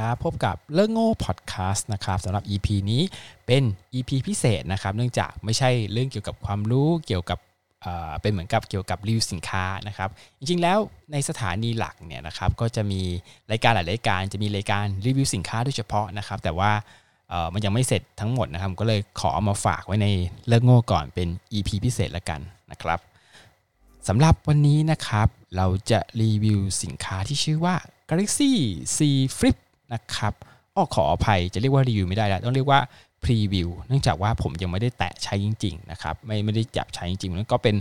ครับพบกับเลิกโง่พอดแคสต์นะครับสำหรับ EP นี้เป็น EP พิเศษนะครับเนื่องจากไม่ใช่เรื่องเกี่ยวกับความรู้เกี่ยวกับเป็นเหมือนกับเกี่ยวกับรีวิวสินค้านะครับจริงๆแล้วในสถานีหลักเนี่ยนะครับก็จะมีรายการหลายรายการจะมีรายการรีวิวสินค้าโดยเฉพาะนะครับแต่ว่ามันยังไม่เสร็จทั้งหมดนะครับก็เลยขอเอามาฝากไว้ในเลิกโง่ก่อนเป็น EP พิเศษละกันนะครับสำหรับวันนี้นะครับเราจะรีวิวสินค้าที่ชื่อว่า Galaxy Z Flip นะครับขออภัยจะเรียกว่ารีวิวไม่ได้แล้วต้องเรียกว่าพรีวิวเนื่องจากว่าผมยังไม่ได้แตะใช้จริงๆนะครับไม่ได้จับใช้จริงๆแล้วก็เป็น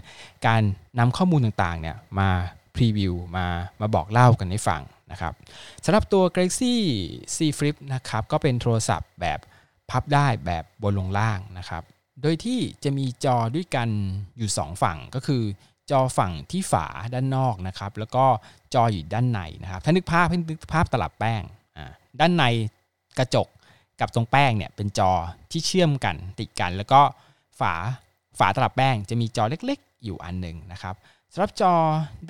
การนำข้อมูลต่างๆเนี่ยมาพรีวิวมาบอกเล่ากันให้ฟังนะครับสำหรับตัว Galaxy Z Flip นะครับก็เป็นโทรศัพท์แบบพับได้แบบบนลงล่างนะครับโดยที่จะมีจอด้วยกันอยู่2ฝั่งก็คือจอฝั่งที่ฝาด้านนอกนะครับแล้วก็จออยู่ด้านในนะครับถ้านึกภาพตลับแป้งด้านในกระจกกับตรงแป้งเนี่ยเป็นจอที่เชื่อมกันติดกันแล้วก็ฝาตลับแป้งจะมีจอเล็กๆอยู่อันนึงนะครับสำหรับจอ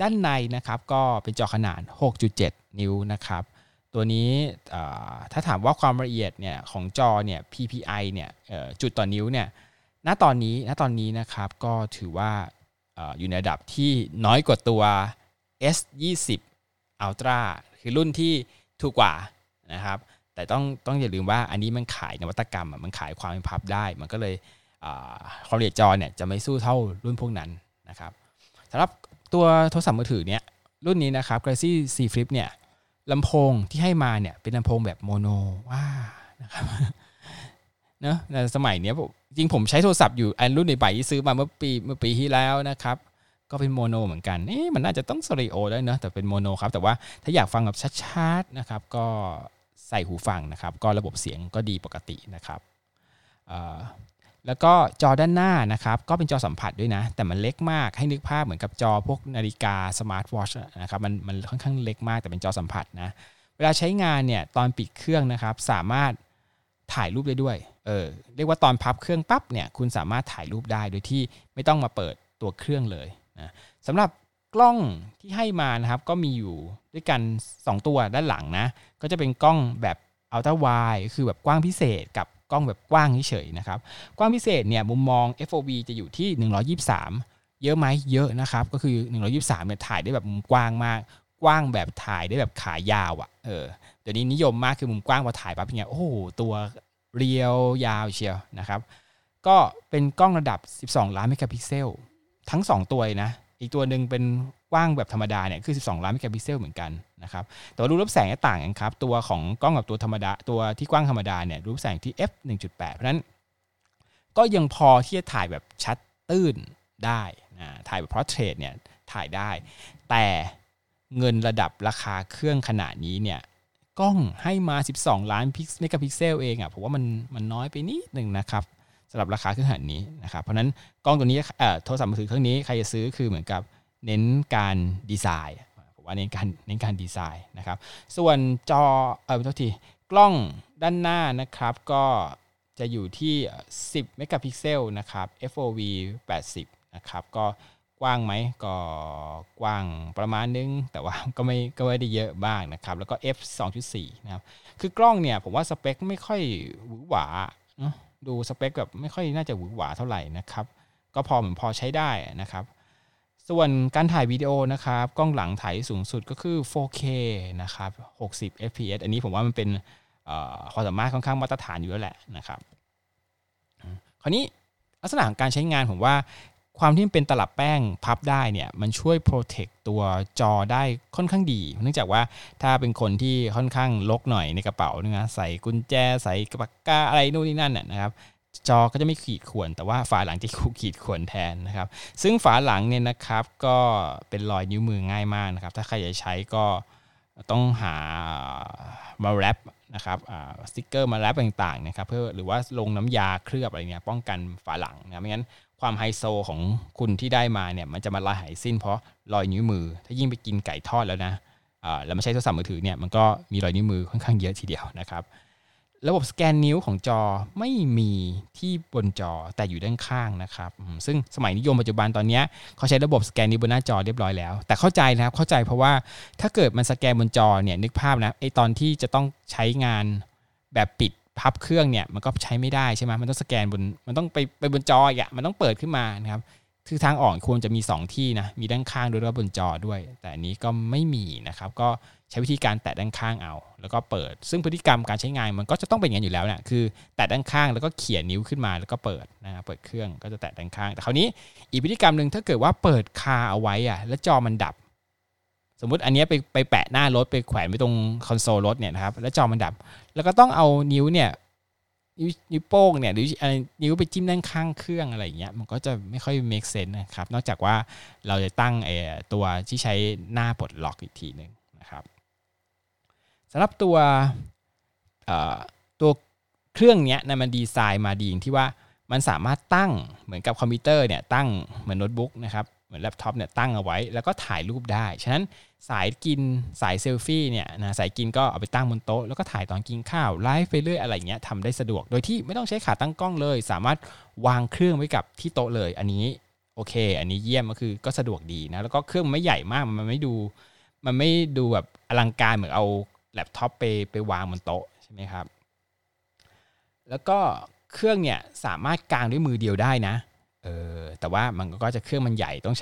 ด้านในนะครับก็เป็นจอขนาด 6.7 นิ้วนะครับตัวนี้ถ้าถามว่าความละเอียดเนี่ยของจอเนี่ย PPI เนี่ยจุดต่อนิ้วเนี่ยณตอนนี้นะครับก็ถือว่าอยู่ในระดับที่น้อยกว่าตัว S20 Ultra คือรุ่นที่ถูกกว่านะครับแต่ต้องอย่าลืมว่าอันนี้มันขายนวัตกรรมมันขายความเป็นพับได้มันก็เลยความละเอียดจอเนี่ยจะไม่สู้เท่ารุ่นพวกนั้นนะครับสำหรับตัวโทรศัพท์มือถือเนี่ยรุ่นนี้นะครับ Galaxy Z Flip เนี่ยลำโพงที่ให้มาเนี่ยเป็นลำโพงแบบโมโนว้านะครับเนอะในสมัยนี้จริงผมใช้โทรศัพท์อยู่อันรุ่นใหม่ที่ซื้อมาเมื่อปีที่แล้วนะครับก็เป็นโมโนเหมือนกันมันน่าจะต้องสเตอริโอได้เนอะแต่เป็นโมโนครับแต่ว่าถ้าอยากฟังแบบชัดๆนะครับก็ใส่หูฟังนะครับก็ระบบเสียงก็ดีปกตินะครับแล้วก็จอด้านหน้านะครับก็เป็นจอสัมผัสด้วยนะแต่มันเล็กมากให้นึกภาพเหมือนกับจอพวกนาฬิกาสมาร์ทวอชนะครับมันค่อนข้างเล็กมากแต่เป็นจอสัมผัสนะเวลาใช้งานเนี่ยตอนปิดเครื่องนะครับสามารถถ่ายรูปได้ด้วยเรียกว่าตอนพับเครื่องปั๊บเนี่ยคุณสามารถถ่ายรูปได้โดยที่ไม่ต้องมาเปิดตัวเครื่องเลยนะสำหรับกล้องที่ให้มานะครับก็มีอยู่ด้วยกัน2ตัวด้านหลังนะก็จะเป็นกล้องแบบอัลตร้าไวด์คือแบบกว้างพิเศษกับกล้องแบบกว้างเฉยๆนะครับกว้างพิเศษเนี่ยมุมมอง FOV จะอยู่ที่123เยอะไหมเยอะนะครับก็คือ123เนี่ยถ่ายได้แบบมุมกว้างมากกว้างแบบถ่ายได้แบบขายาวอ่ะเดี๋ยวนี้นิยมมากคือมุมกว้างพอถ่ายปั๊บเป็นไงโอ้โหตัวเรียวยาวเชียวนะครับก็เป็นกล้องระดับ12ล้านเมกะพิกเซลทั้ง2ตัวนะอีกตัวนึงเป็นกว้างแบบธรรมดาเนี่ยคือ12ล้านเมกะพิกเซลเหมือนกันนะครับแต่ว่ารูรับแสงจะต่างกันครับตัวของกล้องกับตัวธรรมดาตัวที่กว้างธรรมดาเนี่ยรูรับแสงที่ f 1.8 เพราะนั้นก็ยังพอที่จะถ่ายแบบชัดตื้นได้ถ่ายแบบ portrait เนี่ยถ่ายได้แต่เงินระดับราคาเครื่องขนาดนี้เนี่ยกล้องให้มา12ล้านเมกะพิกเซลเองผมว่ามันน้อยไปนิดนึงนะครับสำหรับราคาเครื่องขนาดนี้นะครับเพราะนั้นกล้องตัวนี้โทรศัพท์มือถือเครื่องนี้ใครจะซื้อคือเหมือนกับเน้นการดีไซน์ผมว่าเน้นการดีไซน์นะครับส่วนจอกล้องด้านหน้านะครับก็จะอยู่ที่10เมกะพิกเซลนะครับ FOV 80นะครับก็กว้างไหมก็กว้างประมาณนึงแต่ว่าก็ไม่ได้เยอะบ้างนะครับแล้วก็ f 2.4 นะครับคือกล้องเนี่ยผมว่าสเปคไม่ค่อยหวือหวาดูสเปคแบบไม่ค่อยน่าจะหวือหวาเท่าไหร่นะครับก็พอเหมือนพอใช้ได้นะครับส่วนการถ่ายวิดีโอนะครับกล้องหลังถ่ายสูงสุดก็คือ 4K นะครับ60 fps อันนี้ผมว่ามันเป็นความสามารถค่อนข้างมาตรฐานอยู่แล้วแหละนะครับคราวนี้ลักษณะของการใช้งานผมว่าความที่มันเป็นตลับแป้งพับได้เนี่ยมันช่วยโปรเทคตัวจอได้ค่อนข้างดีเนื่องจากว่าถ้าเป็นคนที่ค่อนข้างลกหน่อยในกระเป๋านะใส่กุญแจใส่ปากกาอะไรนู่นนี่นั่นนะครับจอก็จะไม่ขีดข่วนแต่ว่าฝาหลังจะขีดข่วนแทนนะครับซึ่งฝาหลังเนี่ยนะครับก็เป็นรอยนิ้วมือง่ายมากนะครับถ้าใครจะใช้ก็ต้องหามาแรปนะครับสติ๊กเกอร์มาแรปต่างๆนะครับเพื่อหรือว่าลงน้ำยาเคลือบอะไรเงี้ยป้องกันฝาหลังนะไม่งั้นความไฮโซของคุณที่ได้มาเนี่ยมันจะมาลายหายสิ้นเพราะรอยนิ้วมือถ้ายิ่งไปกินไก่ทอดแล้วนะแล้วมาใช้โทรศัพท์มือถือเนี่ยมันก็มีรอยนิ้วมือค่อนข้างเยอะทีเดียวนะครับ ระบบสแกนนิ้วของจอไม่มีที่บนจอแต่อยู่ด้านข้างนะครับซึ่งสมัยนิยมปัจจุบันตอนนี้เขาใช้ระบบสแกนนิ้วบนหน้าจอเรียบร้อยแล้วแต่เข้าใจนะครับเข้าใจเพราะว่าถ้าเกิดมันสแกนบนจอเนี่ยนึกภาพนะไอตอนที่จะต้องใช้งานแบบปิดพับเครื่องเนี่ยมันก็ใช้ไม่ได้ใช่ไหมมันต้องสแกนบนมันต้องไปบนจออีกอะมันต้องเปิดขึ้นมานะครับคือทางออกควรจะมี2ที่นะมีด้านข้างด้วยแล้วบนจอด้วยแต่อันนี้ก็ไม่มีนะครับก็ใช้วิธีการแตะด้านข้างเอาแล้วก็เปิดซึ่งพฤติกรรมการใช้งานมันก็จะต้องเป็นอย่างนั้นอยู่แล้วนะคือแตะด้านข้างแล้วก็เขี่ยนิ้วขึ้นมาแล้วก็เปิดนะเปิดเครื่องก็จะแตะด้านข้างแต่คราวนี้อีกพฤติกรรมนึงถ้าเกิดว่าเปิดคาเอาไว้อะแล้วจอมันดับสมมุติอันนี้ไปแปะหน้ารถไปแขวนไว้ตรงคอนโซลรถเนี่ยนะครับแล้วจอมันดับแล้วก็ต้องเอานิ้วเนี่ยนิ้วโป้งเนี่ยหรือนิ้วไปจิ้มด้านข้างเครื่องอะไรอย่างเงี้ยมันก็จะไม่ค่อย make sense นะครับนอกจากว่าเราจะตั้งตัวที่ใช้หน้าปลดล็อกอีกทีนึงนะครับสำหรับตัวเครื่องเนี้ยนะมันดีไซน์มาดีที่ว่ามันสามารถตั้งเหมือนกับคอมพิวเตอร์เนี่ยตั้งเหมือนโน้ตบุ๊กนะครับเหมือนแล็ปท็อปเนี่ยตั้งเอาไว้แล้วก็ถ่ายรูปได้ฉะนั้นสายกินสายเซลฟี่เนี่ยนะสายกินก็เอาไปตั้งบนโต๊ะแล้วก็ถ่ายตอนกินข้าวไลฟ์ไปเรื่อยอะไรเงี้ยทำได้สะดวกโดยที่ไม่ต้องใช้ขาตั้งกล้องเลยสามารถวางเครื่องไว้กับที่โต๊ะเลยอันนี้โอเคอันนี้เยี่ยมก็คือก็สะดวกดีนะแล้วก็เครื่องไม่ใหญ่มากมันไม่ดูแบบอลังการเหมือนเอาแล็ปท็อปไปวางบนโต๊ะใช่ไหมครับแล้วก็เครื่องเนี่ยสามารถกางด้วยมือเดียวได้นะแต่ว่ามันก็จะเครื่องมันใหญ่ต้อ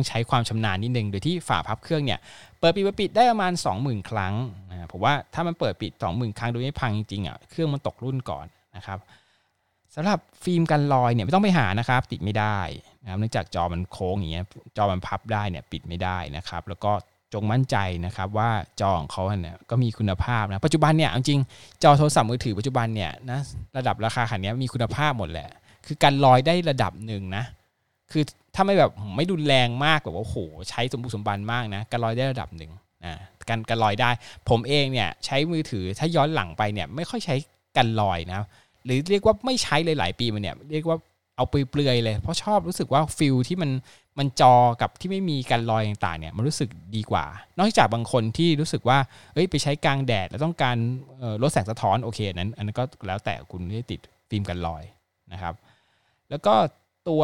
งใช้ความชำนาญนิดนึงโดยที่ฝาพับเครื่องเนี่ยเปิดปิดได้ประมาณ 20,000 ครั้งนะผมว่าถ้ามันเปิดปิด 20,000 ครั้งโดยไม่พังจริงๆอ่ะเครื่องมันตกรุ่นก่อนนะครับสำหรับฟิล์มกันรอยเนี่ยไม่ต้องไปหานะครับติดไม่ได้นะครับเนื่องจากจอมันโค้งอย่างเงี้ยจอมันพับได้เนี่ยปิดไม่ได้นะครับแล้วก็จงมั่นใจนะครับว่าจอของเขาเนี่ยก็มีคุณภาพนะปัจจุบันเนี่ยจริงจอโทรศัพท์มือถือปัจจุบันเนี่ยนะระดับราคาขนาดนี้มีคุณภาพหมดแหละคือการลอยได้ระดับหนึ่งนะคือถ้าไม่แบบไม่ดุนแรงมากแบบว่าโอ้โหใช้สมบูรณ์สมบันมากนะการลอยได้ระดับหนึ่งนะการลอยได้ผมเองเนี่ยใช้มือถือถ้าย้อนหลังไปเนี่ยไม่ค่อยใช้การลอยนะหรือเรียกว่าไม่ใช้เลยหลายปีมันเนี่ยเรียกว่าเอาเปลือยๆเลยเพราะชอบรู้สึกว่าฟิลที่มันจอกับที่ไม่มีการลอยต่างๆเนี่ยมันรู้สึกดีกว่านอกจากบางคนที่รู้สึกว่าเอ้ยไปใช้กลางแดดแล้วต้องการลดแสงสะท้อนโอเคอันนั้นก็แล้วแต่คุณที่ติดฟิล์มกันลอยนะครับแล้วก็ตัว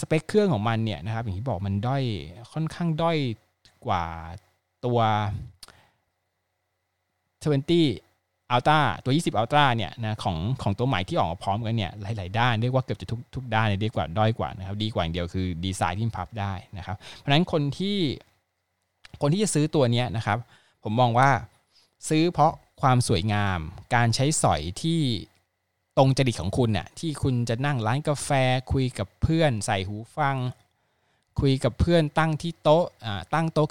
สเปคเครื่องของมันเนี่ยนะครับอย่างที่บอกมันด้อยค่อนข้างด้อยกว่าตัว20 Ultra ตัว20 Ultra เนี่ยนะของตัวใหม่ที่ออกมาพร้อมกันเนี่ยหลายๆด้านเรียกว่าเกือบจะทุกด้านเรียกว่าด้อยกว่านะครับดีกว่าอย่างเดียวคือดีไซน์ที่พับได้นะครับเพราะฉะนั้นคนที่จะซื้อตัวเนี้ยนะครับผมมองว่าซื้อเพราะความสวยงามการใช้สอยที่ตรงจริตของคุณน่ะที่คุณจะนั่งร้านกาแฟคุยกับเพื่อนใส่หูฟังคุยกับเพื่อนตั้งที่โต๊ะ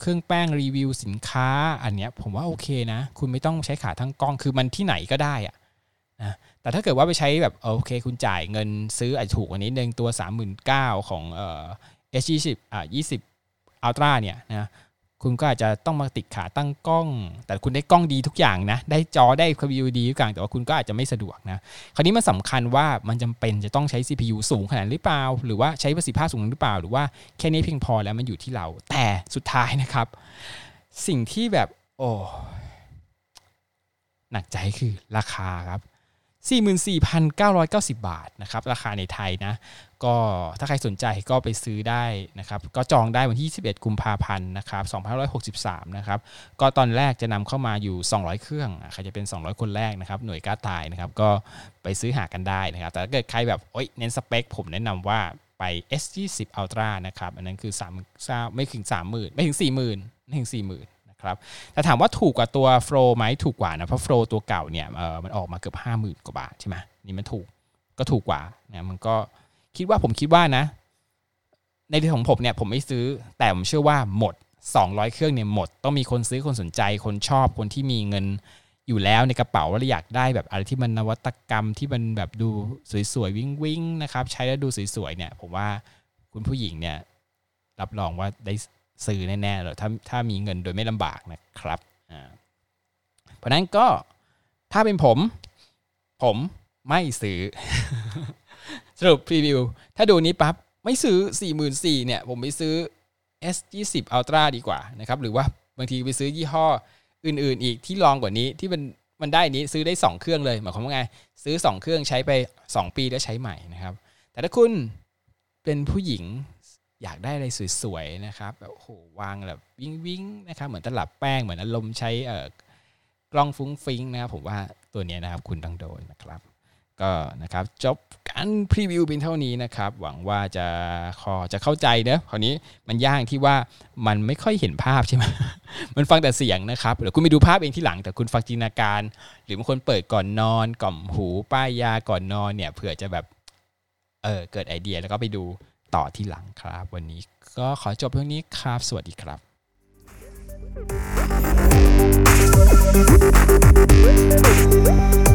เครื่องแป้งรีวิวสินค้าอันเนี้ยผมว่าโอเคนะคุณไม่ต้องใช้ขาตั้งกล้องคือมันที่ไหนก็ได้อ่ะนะแต่ถ้าเกิดว่าไปใช้แบบโอเคคุณจ่ายเงินซื้ออาจถูกกว่านี้นึงตัว 39,000 ของS20 20 Ultra เนี่ยนะคุณก็อาจจะต้องมาติดขาตั้งกล้องแต่คุณได้กล้องดีทุกอย่างนะได้จอได้ CPU ดีทุกอย่างแต่ว่าคุณก็อาจจะไม่สะดวกนะคราวนี้มันสำคัญว่ามันจำเป็นจะต้องใช้ CPU สูงขนาดหรือเปล่าหรือว่าใช้ประสิทธิภาพสูงหรือเปล่าหรือว่าแค่นี้เพียงพอแล้วมันอยู่ที่เราแต่สุดท้ายนะครับสิ่งที่แบบโอ้หนักใจคือราคาครับ 44,990 บาทนะครับราคาในไทยนะก็ถ้าใครสนใจก็ไปซื้อได้นะครับก็จองได้วันที่21กุมภาพันธ์นะครับ2563นะครับก็ตอนแรกจะนำเข้ามาอยู่200เครื่องใครจะเป็น200คนแรกนะครับหน่วยกล้าตายนะครับก็ไปซื้อหากันได้นะครับแต่ถ้าเกิดใครแบบเน้นสเปคผมแนะนำว่าไป S20 Ultra นะครับอันนั้นคือ3ไม่ถึง 30,000 ไม่ถึง 40,000 ไม่ถึง 40,000ครับแต่ถามว่าถูกกว่าตัว Flow ไหมถูกกว่านะเพราะ Flow ตัวเก่าเนี่ยมันออกมาเกือบ 50,000 กว่าบาทใช่ไหมนี่มันถูกกว่านะมันก็ผมคิดว่านะในที่ของผมเนี่ยผมไม่ซื้อแต่ผมเชื่อว่าหมด200เครื่องเนี่ยหมดต้องมีคนซื้อคนสนใจคนชอบคนที่มีเงินอยู่แล้วในกระเป๋าแล้วอยากได้แบบอะไรที่มันนวัตกรรมที่มันแบบดูสวยๆวิ่งๆนะครับใช้แล้วดูสวยๆเนี่ยผมว่าคุณผู้หญิงเนี่ยรับรองว่าได้ซื้อแน่ๆเลยถ้ามีเงินโดยไม่ลำบากนะครับเพราะนั้นก็ถ้าเป็นผมไม่ซื้อ สรุปรีวิวถ้าดูนี้ปั๊บไม่ซื้อ 44,000 เนี่ยผมไปซื้อ S20 Ultra ดีกว่านะครับหรือว่าบางทีไปซื้อยี่ห้ออื่นๆอีกที่รองกว่านี้ที่มัน มันได้นี้ซื้อได้2เครื่องเลยหมายความว่าไงซื้อ2เครื่องใช้ไป2ปีแล้วใช้ใหม่นะครับแต่ถ้าคุณเป็นผู้หญิงอยากได้อะไรสวยๆนะครับแบบโอ้โหวางแบบวิ้งๆนะครับเหมือนตลับแป้งเหมือนอารมณ์ใช้กล้องฟุ้งฟิ้งนะครับผมว่าตัวนี้นะครับคุณต้องโดนนะครับก็นะครับจบการพรีวิวเป็นเท่านี้นะครับหวังว่าจะเข้าใจเนอะคราวนี้มันยากที่ว่ามันไม่ค่อยเห็นภาพใช่ไหม มันฟังแต่เสียงนะครับเดี๋ยวคุณไปดูภาพเองที่หลังแต่คุณฟังจินตนาการหรือบางคนเปิดก่อนนอนกล่อมหูป้ายยาก่อนนอนเนี่ยเผื่อจะแบบเกิดไอเดียแล้วก็ไปดูต่อที่หลังครับวันนี้ก็ขอจบเรื่องนี้ครับสวัสดีครับ